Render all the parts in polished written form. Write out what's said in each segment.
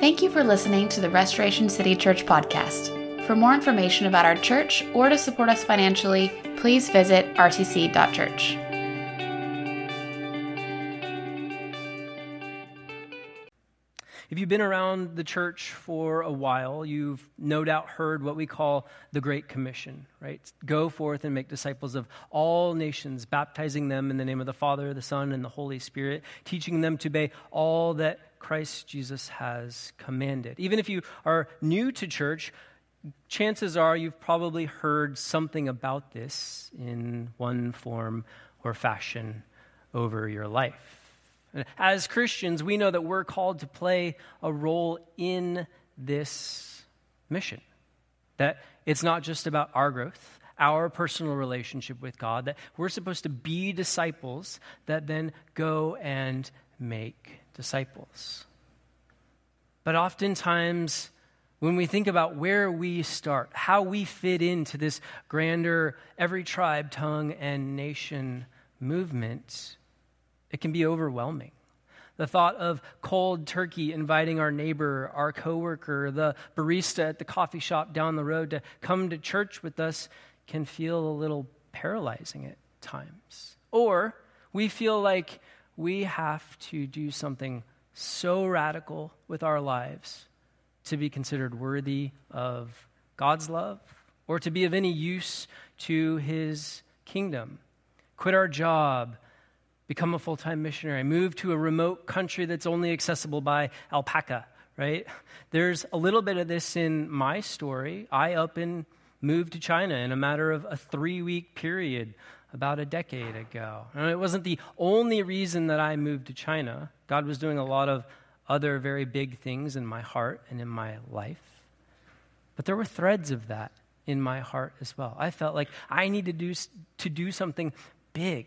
Thank you for listening to the Restoration City Church podcast. For more information about our church or to support us financially, please visit rcc.church. If you've been around the church for a while, you've no doubt heard what we call the Great Commission, right? Go forth and make disciples of all nations, baptizing them in the name of the Father, the Son, and the Holy Spirit, teaching them to obey all that Christ Jesus has commanded. Even if you are new to church, chances are you've probably heard something about this in one form or fashion over your life. As Christians, we know that we're called to play a role in this mission, that it's not just about our growth, our personal relationship with God, that we're supposed to be disciples that then go and make disciples. But oftentimes, when we think about where we start, how we fit into this grander, every tribe, tongue, and nation movement, it can be overwhelming. The thought of cold turkey inviting our neighbor, our coworker, the barista at the coffee shop down the road to come to church with us can feel a little paralyzing at times. Or we feel like we have to do something so radical with our lives to be considered worthy of God's love or to be of any use to his kingdom. Quit our job, become a full-time missionary, move to a remote country that's only accessible by alpaca, right? There's a little bit of this in my story. I up and moved to China in a matter of a 3-week period about a decade ago. And it wasn't the only reason that I moved to China. God was doing a lot of other very big things in my heart and in my life. But there were threads of that in my heart as well. I felt like I needed to do something big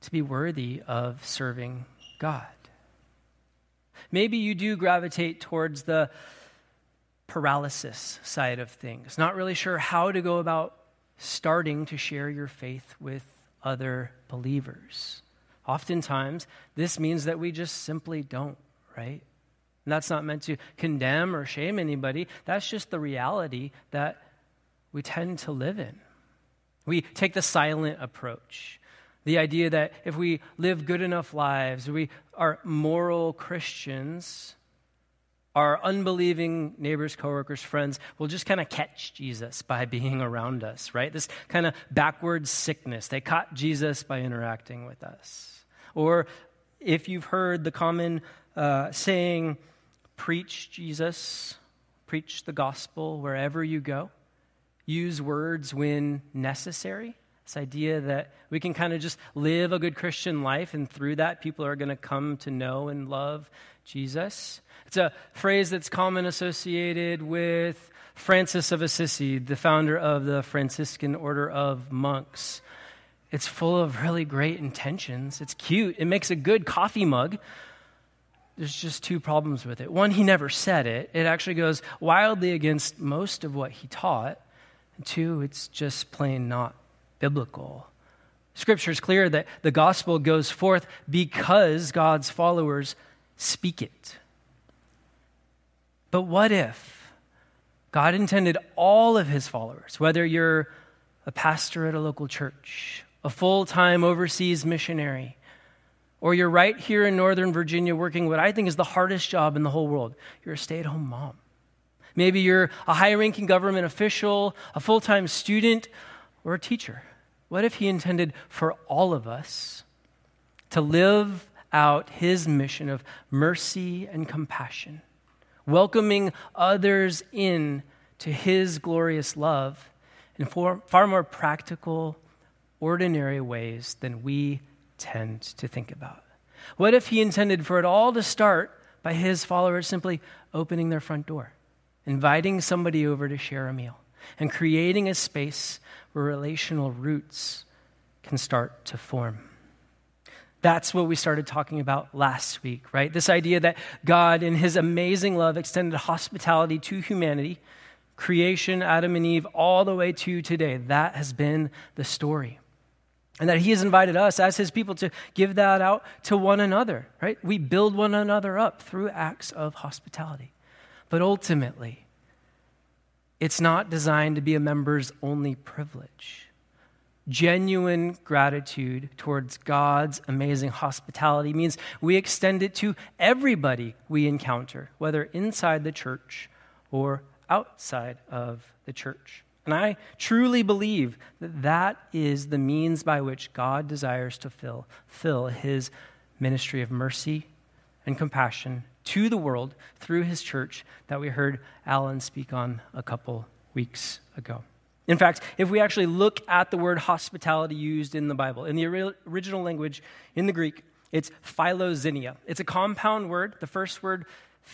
to be worthy of serving God. Maybe you do gravitate towards the paralysis side of things, not really sure how to go about starting to share your faith with other believers. Oftentimes, this means that we just simply don't, right? And that's not meant to condemn or shame anybody. That's just the reality that we tend to live in. We take the silent approach. The idea that if we live good enough lives, we are moral Christians, our unbelieving neighbors, coworkers, friends will just kind of catch Jesus by being around us, right? This kind of backwards sickness. They caught Jesus by interacting with us. Or if you've heard the common saying, preach Jesus, preach the gospel wherever you go, use words when necessary. This idea that we can kind of just live a good Christian life, and through that, people are going to come to know and love Jesus. It's a phrase that's common associated with Francis of Assisi, the founder of the Franciscan Order of monks. It's full of really great intentions. It's cute. It makes a good coffee mug. There's just two problems with it. One, he never said it. It actually goes wildly against most of what he taught. And two, it's just plain not biblical. Scripture is clear that the gospel goes forth because God's followers speak it. But what if God intended all of his followers, whether you're a pastor at a local church, a full-time overseas missionary, or you're right here in Northern Virginia working what I think is the hardest job in the whole world, you're a stay-at-home mom. Maybe you're a high-ranking government official, a full-time student, or a teacher. What if he intended for all of us to live out his mission of mercy and compassion, welcoming others in to his glorious love in far more practical, ordinary ways than we tend to think about? What if he intended for it all to start by his followers simply opening their front door, inviting somebody over to share a meal, and creating a space where relational roots can start to form? That's what we started talking about last week, right? This idea that God, in his amazing love, extended hospitality to humanity, creation, Adam and Eve, all the way to today. That has been the story. And that he has invited us as his people to give that out to one another, right? We build one another up through acts of hospitality. But ultimately, it's not designed to be a members only privilege. Genuine gratitude towards God's amazing hospitality means we extend it to everybody we encounter, whether inside the church or outside of the church. And I truly believe that that is the means by which God desires to fill his ministry of mercy and compassion to the world through his church that we heard Alan speak on a couple weeks ago. In fact, if we actually look at the word hospitality used in the Bible, in the original language, in the Greek, it's philoxenia. It's a compound word. The first word,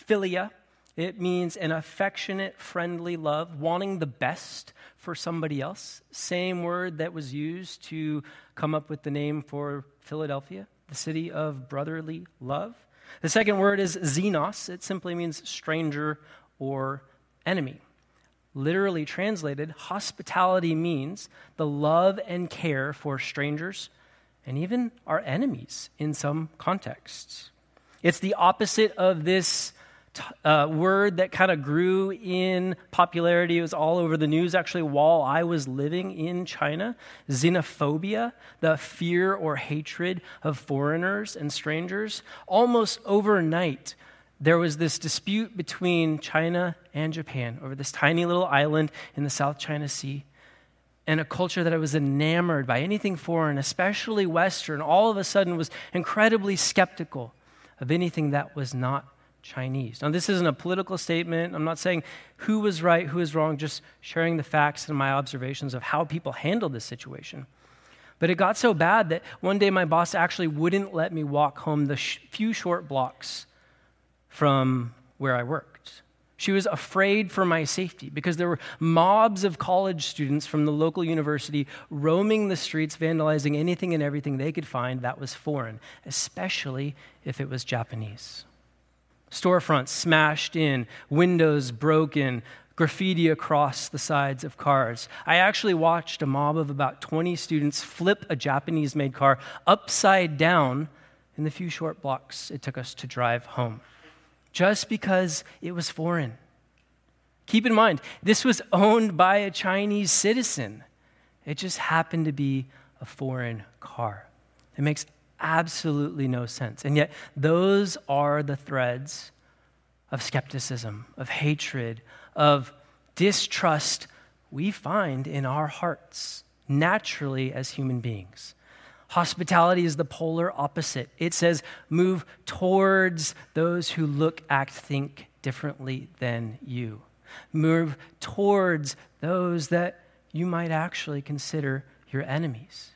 philia. It means an affectionate, friendly love, wanting the best for somebody else. Same word that was used to come up with the name for Philadelphia, the city of brotherly love. The second word is xenos. It simply means stranger or enemy. Literally translated, hospitality means the love and care for strangers and even our enemies in some contexts. It's the opposite of this word that kind of grew in popularity. It was all over the news actually while I was living in China. Xenophobia, the fear or hatred of foreigners and strangers. Almost overnight, there was this dispute between China and Japan over this tiny little island in the South China Sea, and a culture that was enamored by anything foreign, especially Western, all of a sudden was incredibly skeptical of anything that was not Chinese. Now, this isn't a political statement. I'm not saying who was right, who was wrong, just sharing the facts and my observations of how people handled this situation. But it got so bad that one day my boss actually wouldn't let me walk home the few short blocks from where I worked. She was afraid for my safety because there were mobs of college students from the local university roaming the streets, vandalizing anything and everything they could find that was foreign, especially if it was Japanese. Storefronts smashed in, windows broken, graffiti across the sides of cars. I actually watched a mob of about 20 students flip a Japanese-made car upside down in the few short blocks it took us to drive home, just because it was foreign. Keep in mind, this was owned by a Chinese citizen. It just happened to be a foreign car. It makes absolutely no sense. And yet, those are the threads of skepticism, of hatred, of distrust we find in our hearts naturally as human beings. Hospitality is the polar opposite. It says, move towards those who look, act, think differently than you. Move towards those that you might actually consider your enemies.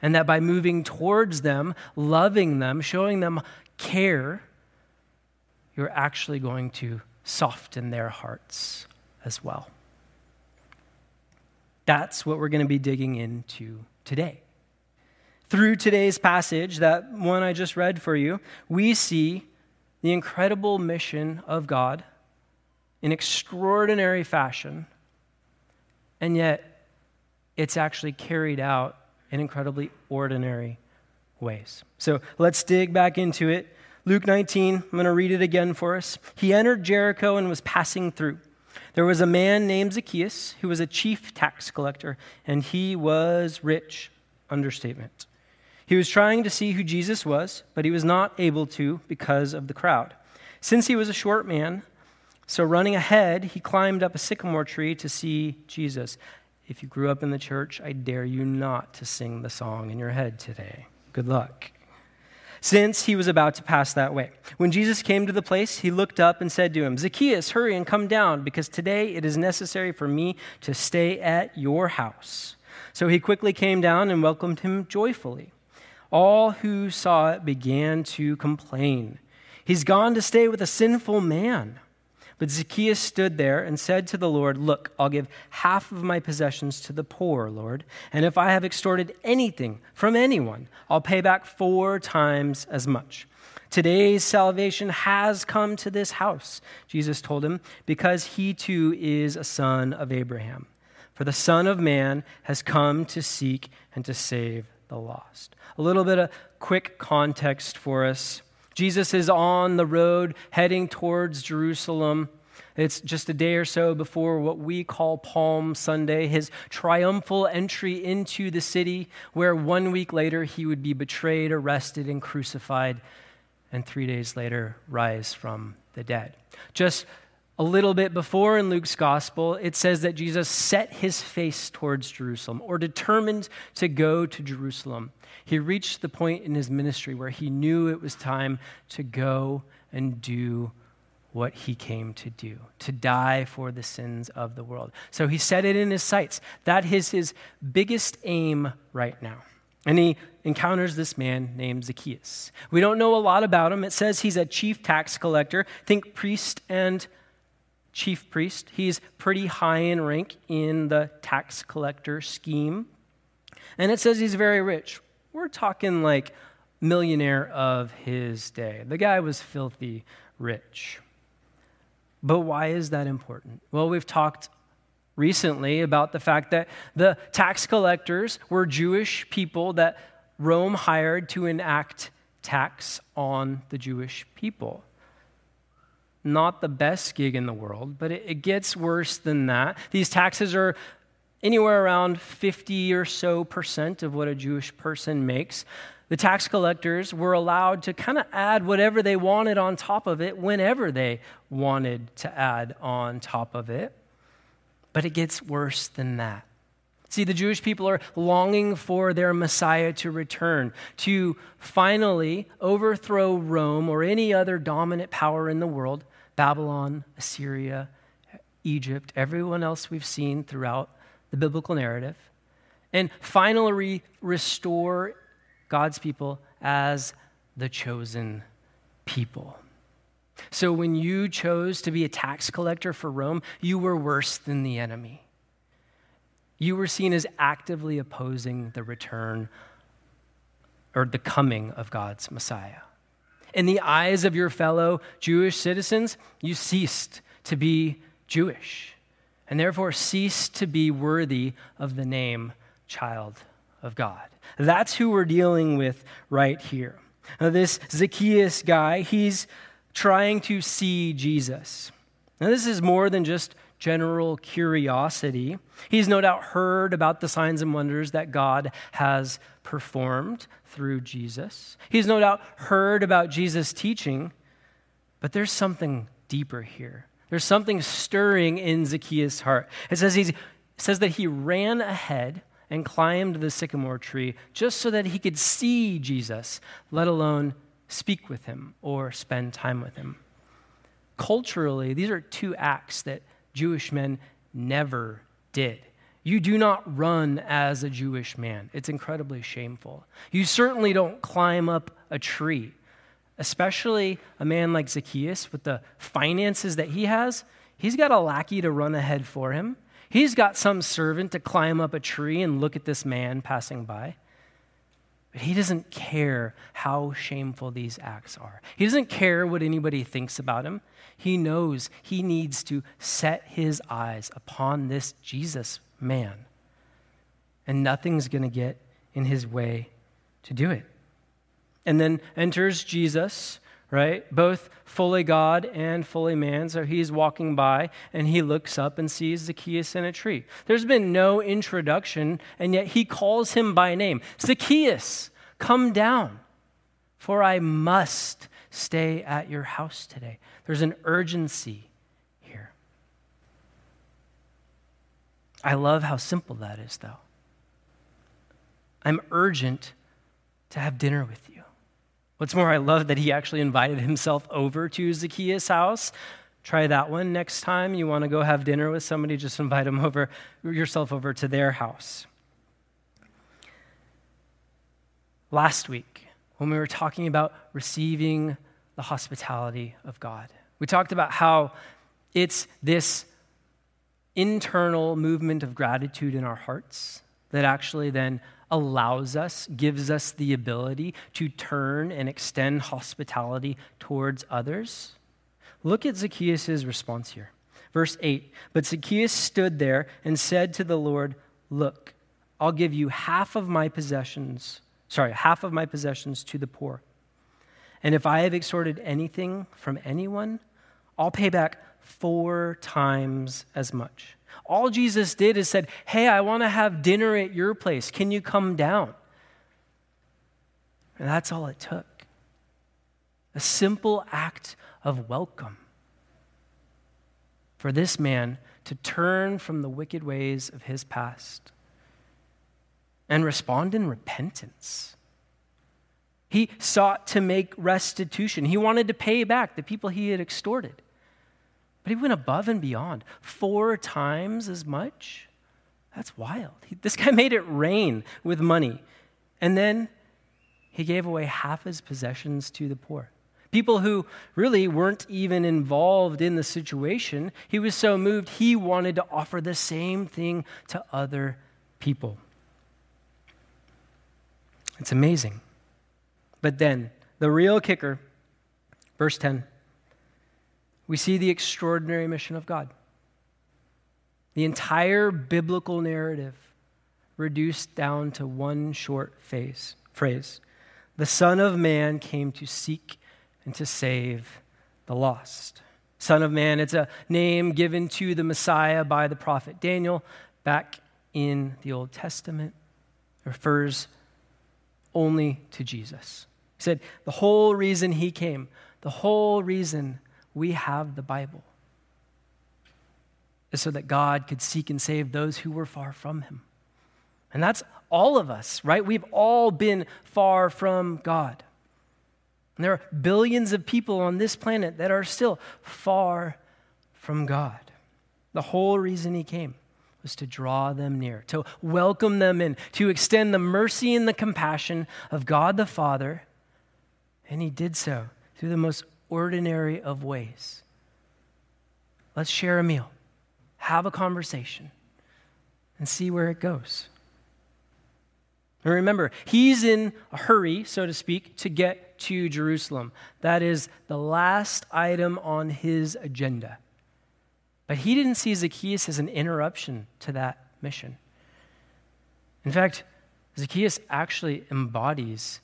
And that by moving towards them, loving them, showing them care, you're actually going to soften their hearts as well. That's what we're going to be digging into today. Through today's passage, that one I just read for you, we see the incredible mission of God in extraordinary fashion, and yet it's actually carried out in incredibly ordinary ways. So let's dig back into it. Luke 19, I'm going to read it again for us. He entered Jericho and was passing through. There was a man named Zacchaeus who was a chief tax collector, and he was rich. Understatement. He was trying to see who Jesus was, but he was not able to because of the crowd. Since he was a short man, so running ahead, he climbed up a sycamore tree to see Jesus. If you grew up in the church, I dare you not to sing the song in your head today. Good luck. Since he was about to pass that way. When Jesus came to the place, he looked up and said to him, Zacchaeus, hurry and come down, because today it is necessary for me to stay at your house. So he quickly came down and welcomed him joyfully. All who saw it began to complain. He's gone to stay with a sinful man. But Zacchaeus stood there and said to the Lord, Look, I'll give half of my possessions to the poor, Lord, and if I have extorted anything from anyone, I'll pay back 4 times as much. Today's salvation has come to this house, Jesus told him, because he too is a son of Abraham. For the Son of Man has come to seek and to save the lost. A little bit of quick context for us. Jesus is on the road heading towards Jerusalem. It's just a day or so before what we call Palm Sunday, his triumphal entry into the city where 1 week later he would be betrayed, arrested, and crucified, and 3 days later rise from the dead. Just a little bit before in Luke's gospel, it says that Jesus set his face towards Jerusalem, or determined to go to Jerusalem. He reached the point in his ministry where he knew it was time to go and do what he came to do, to die for the sins of the world. So he set it in his sights. That is his biggest aim right now. And he encounters this man named Zacchaeus. We don't know a lot about him. It says he's a chief tax collector. Think priest and chief priest. He's pretty high in rank in the tax collector scheme. And it says he's very rich. We're talking like millionaire of his day. The guy was filthy rich. But why is that important? Well, we've talked recently about the fact that the tax collectors were Jewish people that Rome hired to enact tax on the Jewish people. Not the best gig in the world, but it gets worse than that. These taxes are anywhere around 50 or so percent of what a Jewish person makes. The tax collectors were allowed to kind of add whatever they wanted on top of it whenever they wanted to add on top of it. But it gets worse than that. See, the Jewish people are longing for their Messiah to return, to finally overthrow Rome or any other dominant power in the world, Babylon, Assyria, Egypt, everyone else we've seen throughout the biblical narrative, and finally restore God's people as the chosen people. So when you chose to be a tax collector for Rome, you were worse than the enemy. You were seen as actively opposing the return or the coming of God's Messiah. In the eyes of your fellow Jewish citizens, you ceased to be Jewish and therefore ceased to be worthy of the name child of God. That's who we're dealing with right here. Now, this Zacchaeus guy, he's trying to see Jesus. Now, this is more than just general curiosity. He's no doubt heard about the signs and wonders that God has performed through Jesus. He's no doubt heard about Jesus' teaching, but there's something deeper here. There's something stirring in Zacchaeus' heart. It says that he ran ahead and climbed the sycamore tree just so that he could see Jesus, let alone speak with him or spend time with him. Culturally, these are two acts that Jewish men never did. You do not run as a Jewish man. It's incredibly shameful. You certainly don't climb up a tree, especially a man like Zacchaeus with the finances that he has. He's got a lackey to run ahead for him. He's got some servant to climb up a tree and look at this man passing by. But he doesn't care how shameful these acts are. He doesn't care what anybody thinks about him. He knows he needs to set his eyes upon this Jesus man. And nothing's going to get in his way to do it. And then enters Jesus, right? Both fully God and fully man. So he's walking by and he looks up and sees Zacchaeus in a tree. There's been no introduction, and yet he calls him by name. Zacchaeus, come down, for I must stay at your house today. There's an urgency here. I love how simple that is, though. I'm urgent to have dinner with you. What's more, I love that he actually invited himself over to Zacchaeus' house. Try that one next time you want to go have dinner with somebody. Just invite them over, yourself over to their house. Last week, when we were talking about receiving the hospitality of God, we talked about how it's this internal movement of gratitude in our hearts that actually then allows us, gives us the ability to turn and extend hospitality towards others. Look at Zacchaeus' response here. Verse 8, but Zacchaeus stood there and said to the Lord, look, I'll give you half of my possessions to the poor. And if I have extorted anything from anyone, I'll pay back 4 times as much. All Jesus did is said, hey, I want to have dinner at your place. Can you come down? And that's all it took. A simple act of welcome for this man to turn from the wicked ways of his past and respond in repentance. He sought to make restitution. He wanted to pay back the people he had extorted. But he went above and beyond. 4 times as much? That's wild. This guy made it rain with money. And then he gave away half his possessions to the poor. People who really weren't even involved in the situation. He was so moved, he wanted to offer the same thing to other people. It's amazing. But then, the real kicker, verse 10, we see the extraordinary mission of God. The entire biblical narrative reduced down to one short phrase. The Son of Man came to seek and to save the lost. Son of Man, it's a name given to the Messiah by the prophet Daniel back in the Old Testament. It refers only to Jesus. He said, the whole reason he came, the whole reason we have the Bible is so that God could seek and save those who were far from him. And that's all of us, right? We've all been far from God. And there are billions of people on this planet that are still far from God. The whole reason he came was to draw them near, to welcome them in, to extend the mercy and the compassion of God the Father. And he did so through the most ordinary of ways. Let's share a meal, have a conversation, and see where it goes. And remember, he's in a hurry, so to speak, to get to Jerusalem. That is the last item on his agenda. But he didn't see Zacchaeus as an interruption to that mission. In fact, Zacchaeus actually embodies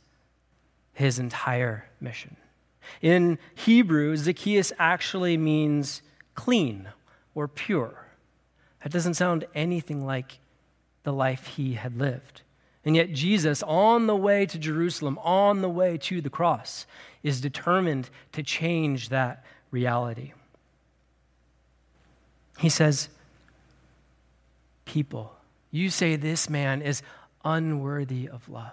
his entire mission. In Hebrew, Zacchaeus actually means clean or pure. That doesn't sound anything like the life he had lived. And yet Jesus, on the way to Jerusalem, on the way to the cross, is determined to change that reality. He says, people, you say this man is unworthy of love.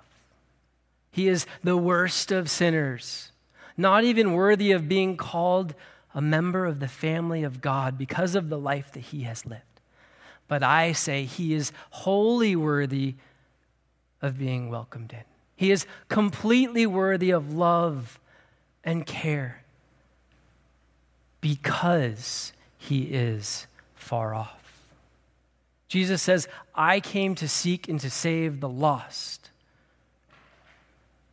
He is the worst of sinners, not even worthy of being called a member of the family of God because of the life that he has lived. But I say he is wholly worthy of being welcomed in. He is completely worthy of love and care because he is far off. Jesus says, I came to seek and to save the lost,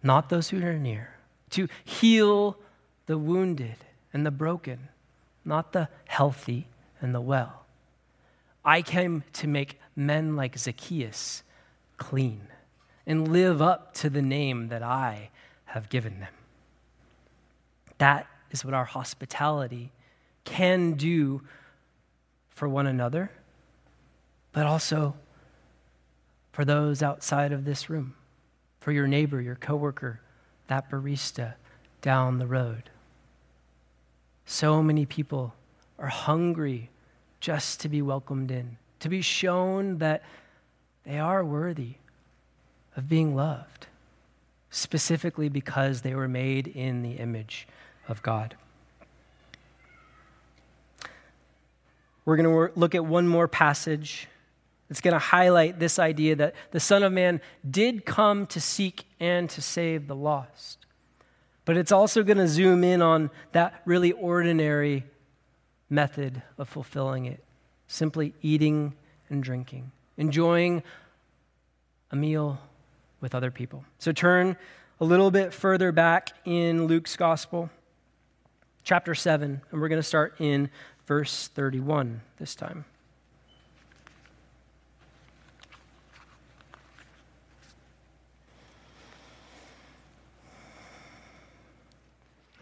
not those who are near, to heal the wounded and the broken, not the healthy and the well. I came to make men like Zacchaeus clean and live up to the name that I have given them. That is what our hospitality can do for one another, but also for those outside of this room, for your neighbor, your coworker, that barista down the road. So many people are hungry just to be welcomed in, to be shown that they are worthy of being loved, specifically because they were made in the image of God. We're going to look at one more passage. It's going to highlight this idea that the Son of Man did come to seek and to save the lost. But it's also going to zoom in on that really ordinary method of fulfilling it, simply eating and drinking, enjoying a meal with other people. So turn a little bit further back in Luke's Gospel, chapter 7, and we're going to start in verse 31 this time.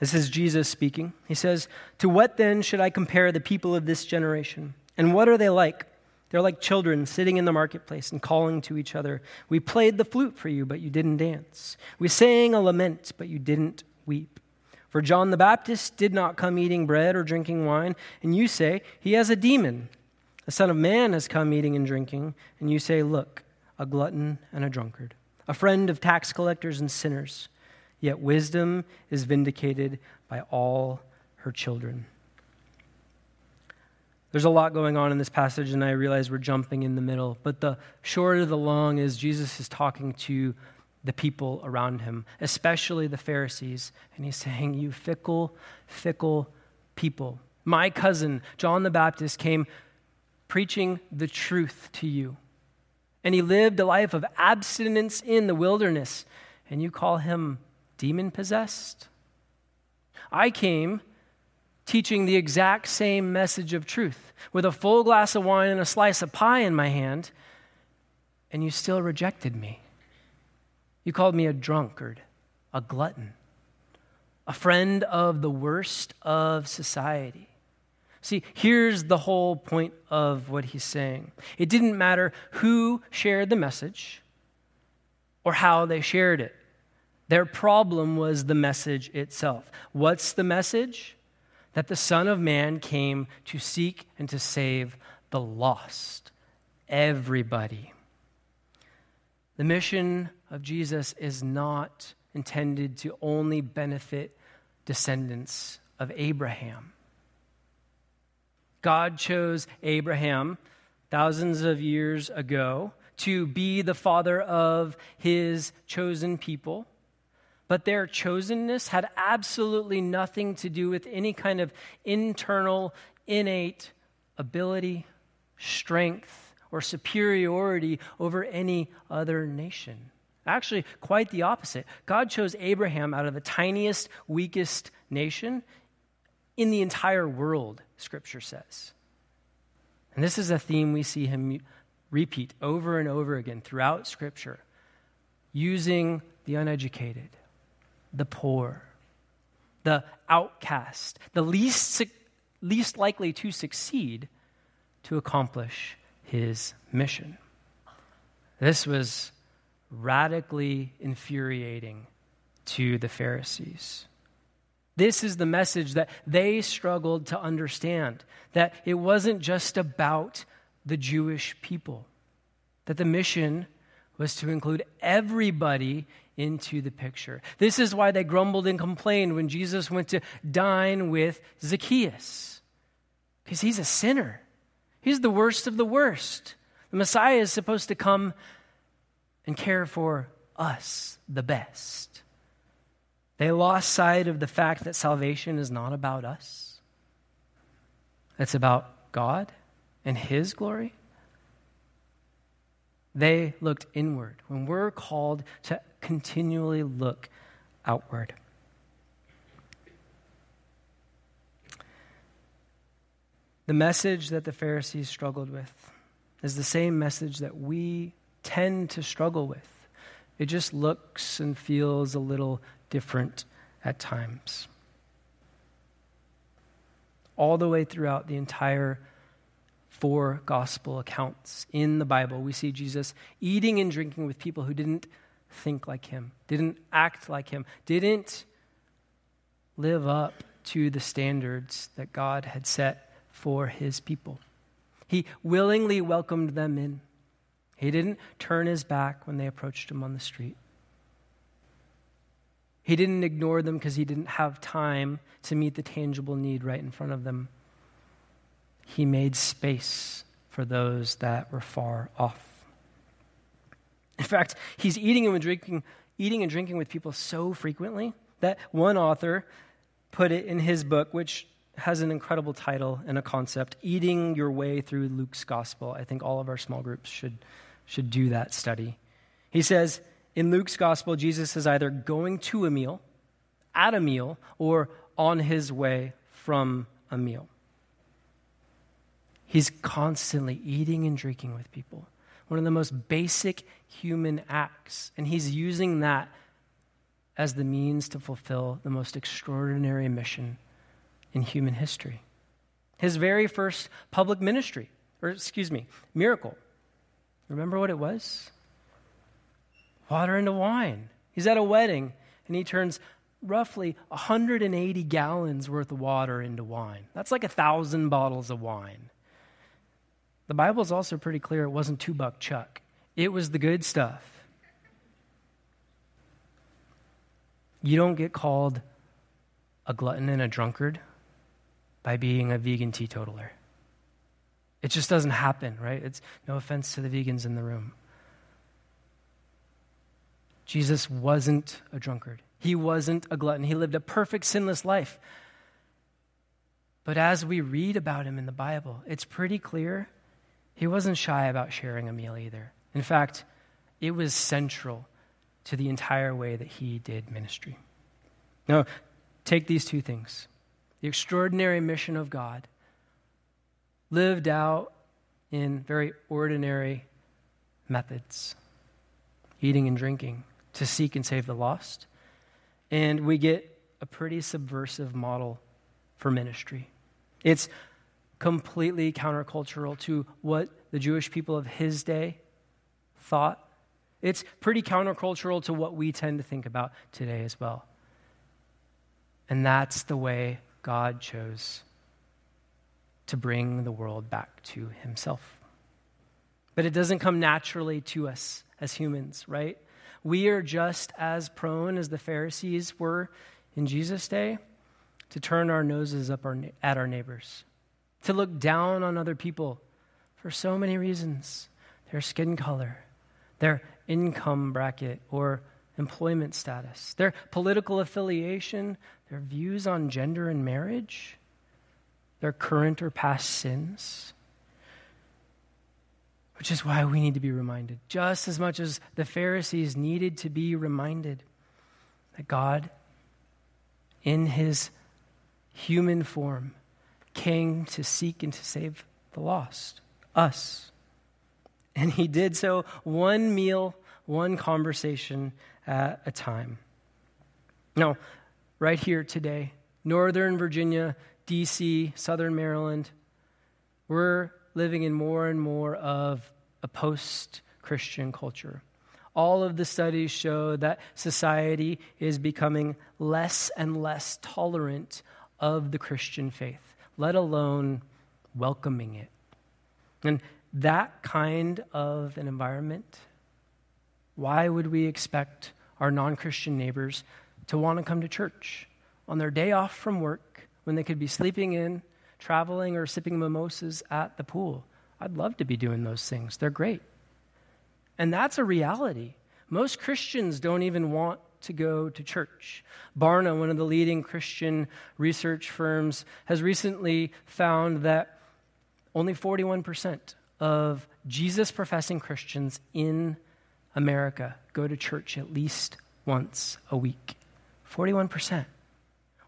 This is Jesus speaking. He says, "To what then should I compare the people of this generation? And what are they like? They're like children sitting in the marketplace and calling to each other, 'We played the flute for you, but you didn't dance. We sang a lament, but you didn't weep. For John the Baptist did not come eating bread or drinking wine, and you say, he has a demon. The Son of Man has come eating and drinking, and you say, look, a glutton and a drunkard, a friend of tax collectors and sinners. Yet wisdom is vindicated by all her children.'" There's a lot going on in this passage, and I realize we're jumping in the middle, but the short of the long is Jesus is talking to the people around him, especially the Pharisees, and he's saying, "You fickle people. My cousin, John the Baptist, came preaching the truth to you, and he lived a life of abstinence in the wilderness, and you call him demon-possessed? I came teaching the exact same message of truth with a full glass of wine and a slice of pie in my hand, and you still rejected me. You called me a drunkard, a glutton, a friend of the worst of society." See, here's the whole point of what he's saying. It didn't matter who shared the message or how they shared it. Their problem was the message itself. What's the message? That the Son of Man came to seek and to save the lost, everybody. The mission of Jesus is not intended to only benefit descendants of Abraham. God chose Abraham thousands of years ago to be the father of his chosen people, but their chosenness had absolutely nothing to do with any kind of internal, innate ability, strength, or superiority over any other nation. Actually, quite the opposite. God chose Abraham out of the tiniest, weakest nation in the entire world, Scripture says. And this is a theme we see him repeat over and over again throughout Scripture, using the uneducated, the poor, the outcast, the least likely to succeed, to accomplish his mission. This was radically infuriating to the Pharisees. This is the message that they struggled to understand, that it wasn't just about the Jewish people, that the mission was to include everybody into the picture. This is why they grumbled and complained when Jesus went to dine with Zacchaeus, because he's a sinner. He's the worst of the worst. The Messiah is supposed to come and care for us, the best. They lost sight of the fact that salvation is not about us. It's about God and his glory. They looked inward when we're called to continually look outward. The message that the Pharisees struggled with is the same message that we tend to struggle with. It just looks and feels a little different at times. All the way throughout the entire 4 gospel accounts in the Bible, we see Jesus eating and drinking with people who didn't think like him, didn't act like him, didn't live up to the standards that God had set for his people. He willingly welcomed them in. He didn't turn his back when they approached him on the street. He didn't ignore them because he didn't have time to meet the tangible need right in front of them. He made space for those that were far off. In fact, he's eating and drinking with people so frequently that one author put it in his book, which has an incredible title and a concept, Eating Your Way Through Luke's Gospel. I think all of our small groups should do that study. He says, in Luke's Gospel, Jesus is either going to a meal, at a meal, or on his way from a meal. He's constantly eating and drinking with people. One of the most basic human acts. And he's using that as the means to fulfill the most extraordinary mission in human history. His very first public ministry, miracle. Remember what it was? Water into wine. He's at a wedding, and he turns roughly 180 gallons worth of water into wine. That's like 1,000 bottles of wine. The Bible's also pretty clear it wasn't $2 Chuck. It was the good stuff. You don't get called a glutton and a drunkard by being a vegan teetotaler. It just doesn't happen, right? It's no offense to the vegans in the room. Jesus wasn't a drunkard. He wasn't a glutton. He lived a perfect, sinless life. But as we read about him in the Bible, it's pretty clear he wasn't shy about sharing a meal either. In fact, it was central to the entire way that he did ministry. Now, take these two things. The extraordinary mission of God lived out in very ordinary methods. Eating and drinking to seek and save the lost. And we get a pretty subversive model for ministry. It's completely countercultural to what the Jewish people of his day thought. It's pretty countercultural to what we tend to think about today as well. And that's the way God chose to bring the world back to himself. But it doesn't come naturally to us as humans, right? We are just as prone as the Pharisees were in Jesus' day to turn our noses up at our neighbors, to look down on other people for so many reasons: their skin color, their income bracket or employment status, their political affiliation, their views on gender and marriage, their current or past sins. Which is why we need to be reminded, just as much as the Pharisees needed to be reminded, that God, in his human form, came to seek and to save the lost, us. And he did so one meal, one conversation at a time. Now, right here today, Northern Virginia, D.C., Southern Maryland, we're living in more and more of a post-Christian culture. All of the studies show that society is becoming less and less tolerant of the Christian faith, let alone welcoming it. And that kind of an environment, why would we expect our non-Christian neighbors to want to come to church on their day off from work when they could be sleeping in, traveling, or sipping mimosas at the pool? I'd love to be doing those things. They're great. And that's a reality. Most Christians don't even want to go to church. Barna, one of the leading Christian research firms, has recently found that only 41% of Jesus-professing Christians in America go to church at least once a week. 41%.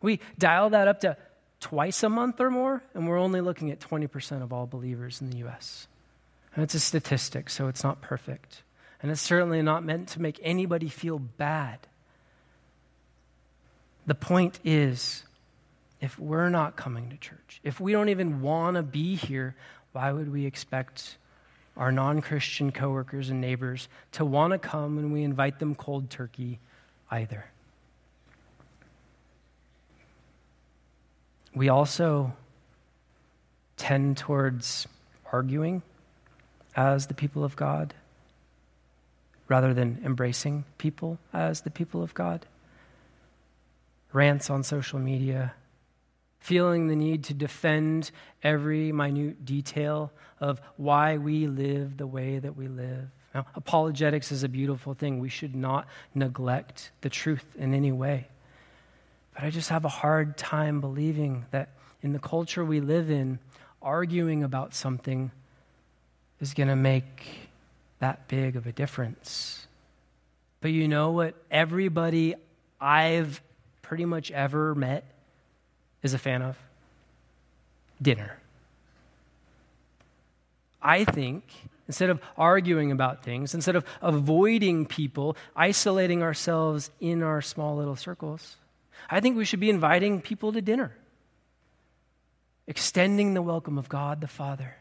We dial that up to twice a month or more, and we're only looking at 20% of all believers in the U.S. And it's a statistic, so it's not perfect. And it's certainly not meant to make anybody feel bad. The point is, if we're not coming to church, if we don't even want to be here, why would we expect our non-Christian coworkers and neighbors to want to come when we invite them cold turkey either? We also tend towards arguing as the people of God rather than embracing people as the people of God. Rants on social media, feeling the need to defend every minute detail of why we live the way that we live. Now, apologetics is a beautiful thing. We should not neglect the truth in any way. But I just have a hard time believing that in the culture we live in, arguing about something is going to make that big of a difference. But you know what? Everybody I've pretty much ever met is a fan of dinner. I think instead of arguing about things, instead of avoiding people, isolating ourselves in our small little circles, I think we should be inviting people to dinner, extending the welcome of God the Father,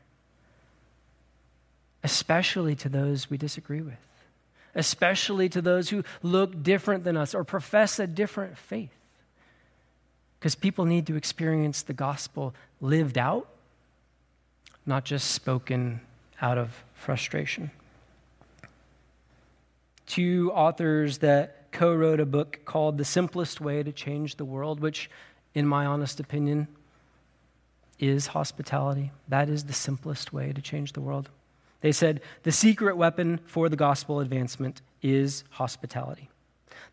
especially to those we disagree with, especially to those who look different than us or profess a different faith. Because people need to experience the gospel lived out, not just spoken out of frustration. Two authors that co-wrote a book called The Simplest Way to Change the World, which, in my honest opinion, is hospitality. That is the simplest way to change the world. They said, the secret weapon for the gospel advancement is hospitality.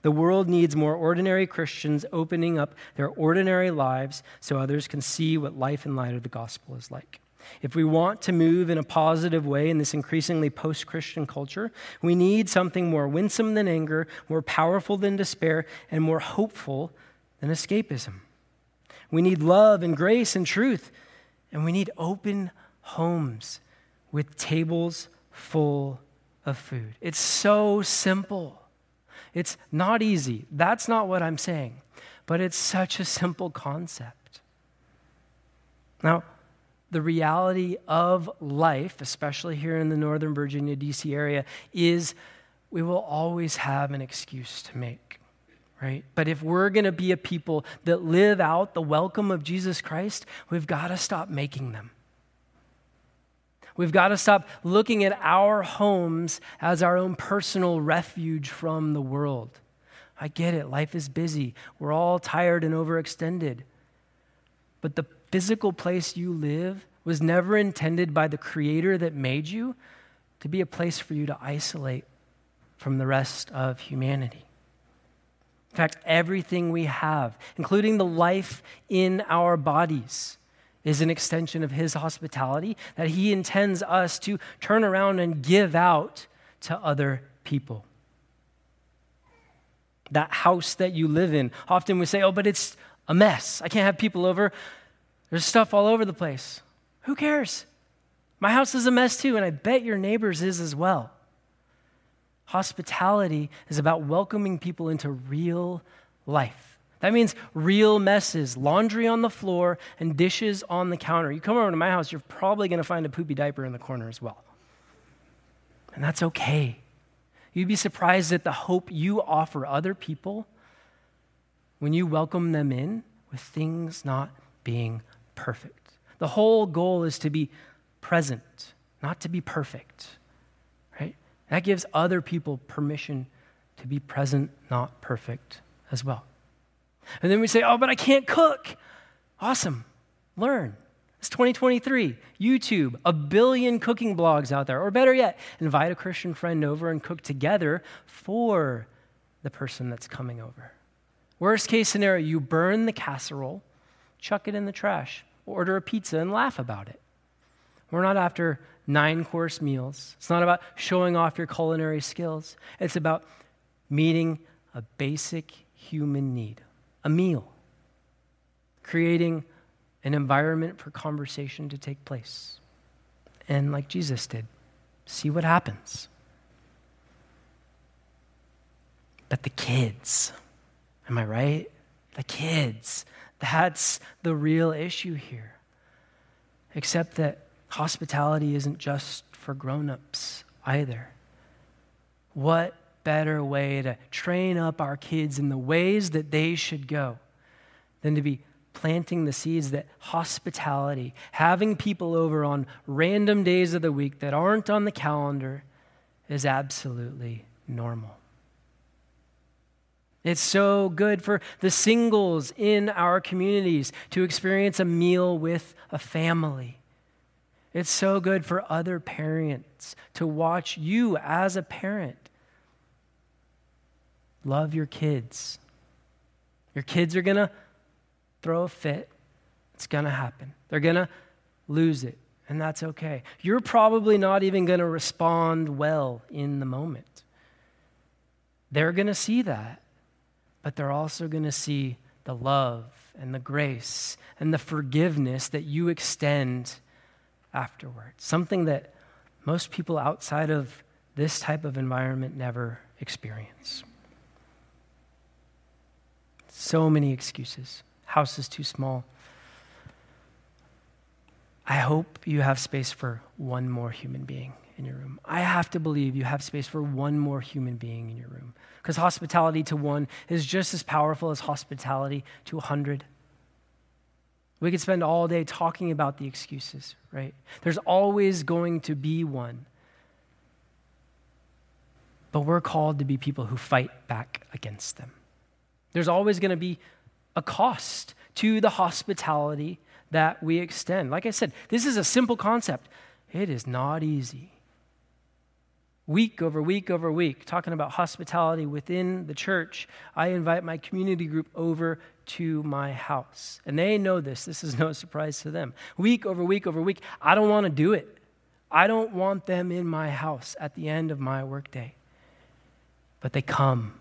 The world needs more ordinary Christians opening up their ordinary lives so others can see what life in light of the gospel is like. If we want to move in a positive way in this increasingly post-Christian culture, we need something more winsome than anger, more powerful than despair, and more hopeful than escapism. We need love and grace and truth, and we need open homes with tables full of food. It's so simple. It's not easy. That's not what I'm saying, but it's such a simple concept. Now, the reality of life, especially here in the Northern Virginia, D.C. area, is we will always have an excuse to make. Right? But if we're going to be a people that live out the welcome of Jesus Christ, we've got to stop making them. We've got to stop looking at our homes as our own personal refuge from the world. I get it. Life is busy. We're all tired and overextended. But the physical place you live was never intended by the Creator that made you to be a place for you to isolate from the rest of humanity. In fact, everything we have, including the life in our bodies, is an extension of His hospitality that He intends us to turn around and give out to other people. That house that you live in, often we say, oh, but it's a mess. I can't have people over. There's stuff all over the place. Who cares? My house is a mess too, and I bet your neighbor's is as well. Hospitality is about welcoming people into real life. That means real messes, laundry on the floor and dishes on the counter. You come over to my house, you're probably going to find a poopy diaper in the corner as well. And that's okay. You'd be surprised at the hope you offer other people when you welcome them in with things not being perfect. The whole goal is to be present, not to be perfect. That gives other people permission to be present, not perfect as well. And then we say, oh, but I can't cook. Awesome. Learn. It's 2023. YouTube, 1 billion cooking blogs out there. Or better yet, invite a Christian friend over and cook together for the person that's coming over. Worst case scenario, you burn the casserole, chuck it in the trash, order a pizza and laugh about it. We're not after 9-course meals. It's not about showing off your culinary skills. It's about meeting a basic human need, a meal, creating an environment for conversation to take place. And like Jesus did, see what happens. But the kids, am I right? The kids, that's the real issue here. Except that hospitality isn't just for grown-ups either. What better way to train up our kids in the ways that they should go than to be planting the seeds that hospitality, having people over on random days of the week that aren't on the calendar, is absolutely normal. It's so good for the singles in our communities to experience a meal with a family. It's so good for other parents to watch you as a parent. Love your kids. Your kids are going to throw a fit. It's going to happen. They're going to lose it, and that's okay. You're probably not even going to respond well in the moment. They're going to see that, but they're also going to see the love and the grace and the forgiveness that you extend afterwards, something that most people outside of this type of environment never experience. So many excuses. House is too small. I hope you have space for one more human being in your room. I have to believe you have space for one more human being in your room, because hospitality to one is just as powerful as hospitality to 100. We could spend all day talking about the excuses, right? There's always going to be one. But we're called to be people who fight back against them. There's always going to be a cost to the hospitality that we extend. Like I said, this is a simple concept. It is not easy. Week over week over week, talking about hospitality within the church, I invite my community group over to my house. And they know this. This is no surprise to them. Week over week over week, I don't want to do it. I don't want them in my house at the end of my workday. But they come.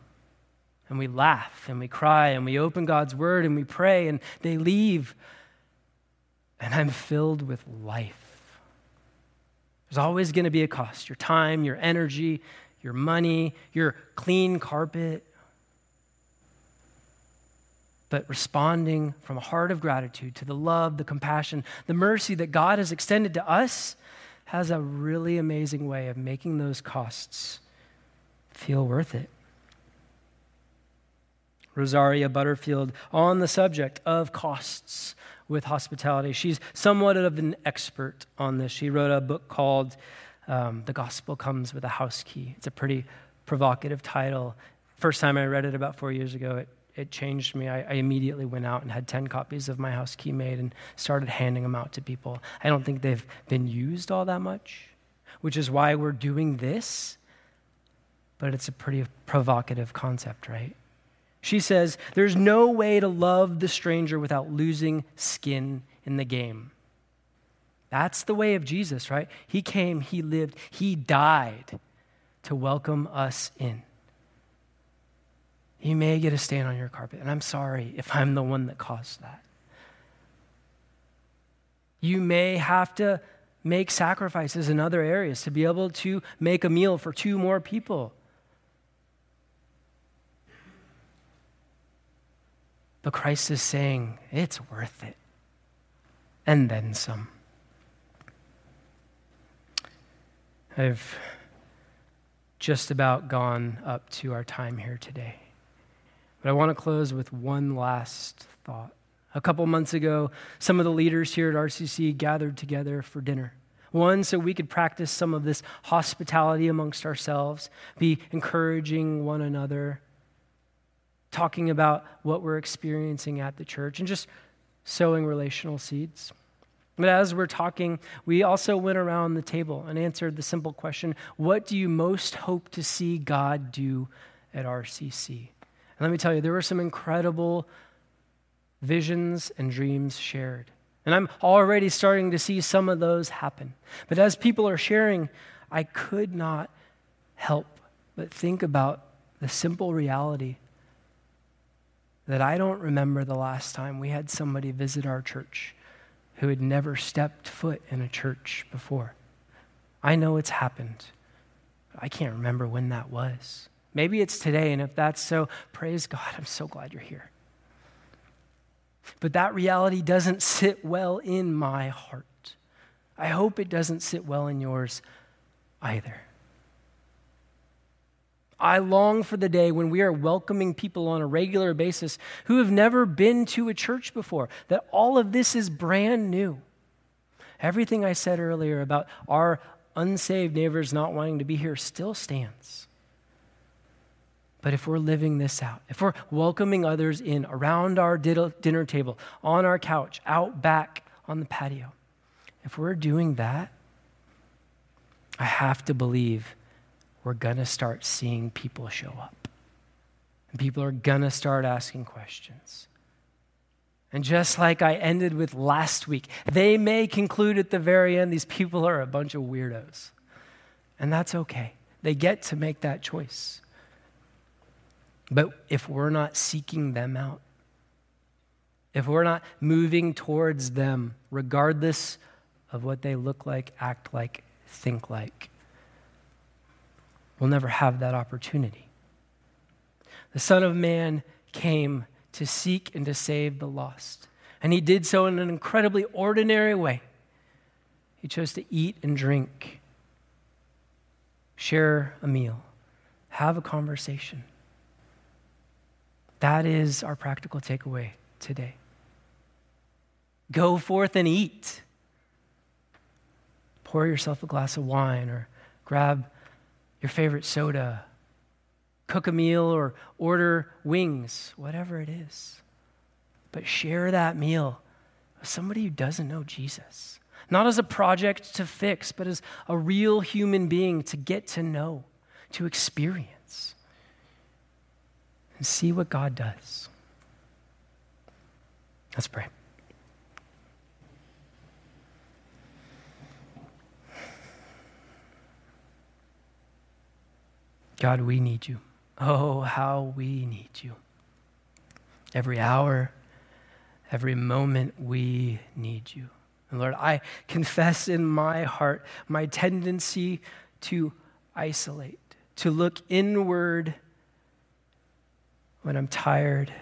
And we laugh, and we cry, and we open God's word, and we pray, and they leave. And I'm filled with life. There's always going to be a cost. Your time, your energy, your money, your clean carpet. But responding from a heart of gratitude to the love, the compassion, the mercy that God has extended to us has a really amazing way of making those costs feel worth it. Rosaria Butterfield, on the subject of costs with hospitality. She's somewhat of an expert on this. She wrote a book called The Gospel Comes with a House Key. It's a pretty provocative title. First time I read it about 4 years ago, it changed me. I immediately went out and had 10 copies of my house key made and started handing them out to people. I don't think they've been used all that much, which is why we're doing this. But it's a pretty provocative concept, right? She says, there's no way to love the stranger without losing skin in the game. That's the way of Jesus, right? He came, he lived, he died to welcome us in. You may get a stain on your carpet, and I'm sorry if I'm the one that caused that. You may have to make sacrifices in other areas to be able to make a meal for two more people. But Christ is saying, it's worth it. And then some. I've just about gone up to our time here today. But I want to close with one last thought. A couple months ago, some of the leaders here at RCC gathered together for dinner. One, so we could practice some of this hospitality amongst ourselves, be encouraging one another, talking about what we're experiencing at the church, and just sowing relational seeds. But as we're talking, we also went around the table and answered the simple question, what do you most hope to see God do at RCC? And let me tell you, there were some incredible visions and dreams shared. And I'm already starting to see some of those happen. But as people are sharing, I could not help but think about the simple reality that I don't remember the last time we had somebody visit our church who had never stepped foot in a church before. I know it's happened. I can't remember when that was. Maybe it's today, and if that's so, praise God, I'm so glad you're here. But that reality doesn't sit well in my heart. I hope it doesn't sit well in yours either. I long for the day when we are welcoming people on a regular basis who have never been to a church before, that all of this is brand new. Everything I said earlier about our unsaved neighbors not wanting to be here still stands. But if we're living this out, if we're welcoming others in around our dinner table, on our couch, out back on the patio, if we're doing that, I have to believe we're going to start seeing people show up. And people are going to start asking questions. And just like I ended with last week, they may conclude at the very end, these people are a bunch of weirdos. And that's okay. They get to make that choice. But if we're not seeking them out, if we're not moving towards them, regardless of what they look like, act like, think like. We'll never have that opportunity. The Son of Man came to seek and to save the lost. And he did so in an incredibly ordinary way. He chose to eat and drink, share a meal, have a conversation. That is our practical takeaway today. Go forth and eat. Pour yourself a glass of wine or grab your favorite soda. Cook a meal or order wings, whatever it is. But share that meal with somebody who doesn't know Jesus. Not as a project to fix, but as a real human being to get to know, to experience, and see what God does. Let's pray. God, we need you. Oh, how we need you. Every hour, every moment, we need you. And Lord, I confess in my heart my tendency to isolate, to look inward when I'm tired,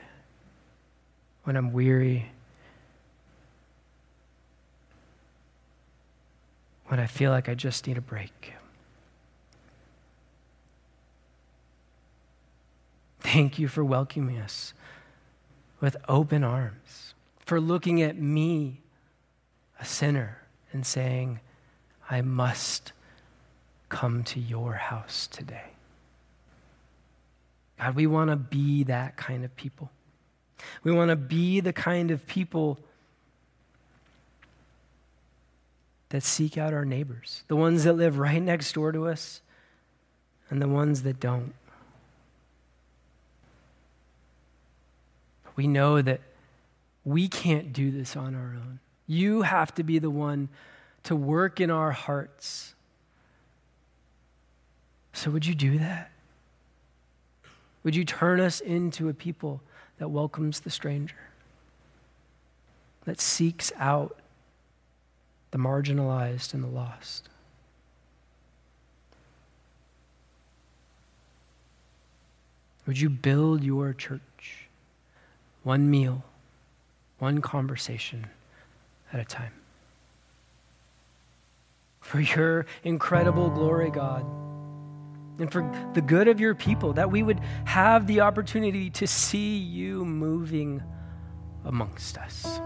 when I'm weary, when I feel like I just need a break. Thank you for welcoming us with open arms, for looking at me, a sinner, and saying, I must come to your house today. God, we want to be that kind of people. We want to be the kind of people that seek out our neighbors, the ones that live right next door to us and the ones that don't. We know that we can't do this on our own. You have to be the one to work in our hearts. So would you do that? Would you turn us into a people that welcomes the stranger, that seeks out the marginalized and the lost? Would you build your church? One meal, one conversation at a time. For your incredible glory, God, and for the good of your people, that we would have the opportunity to see you moving amongst us.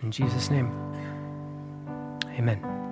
In Jesus' name, amen.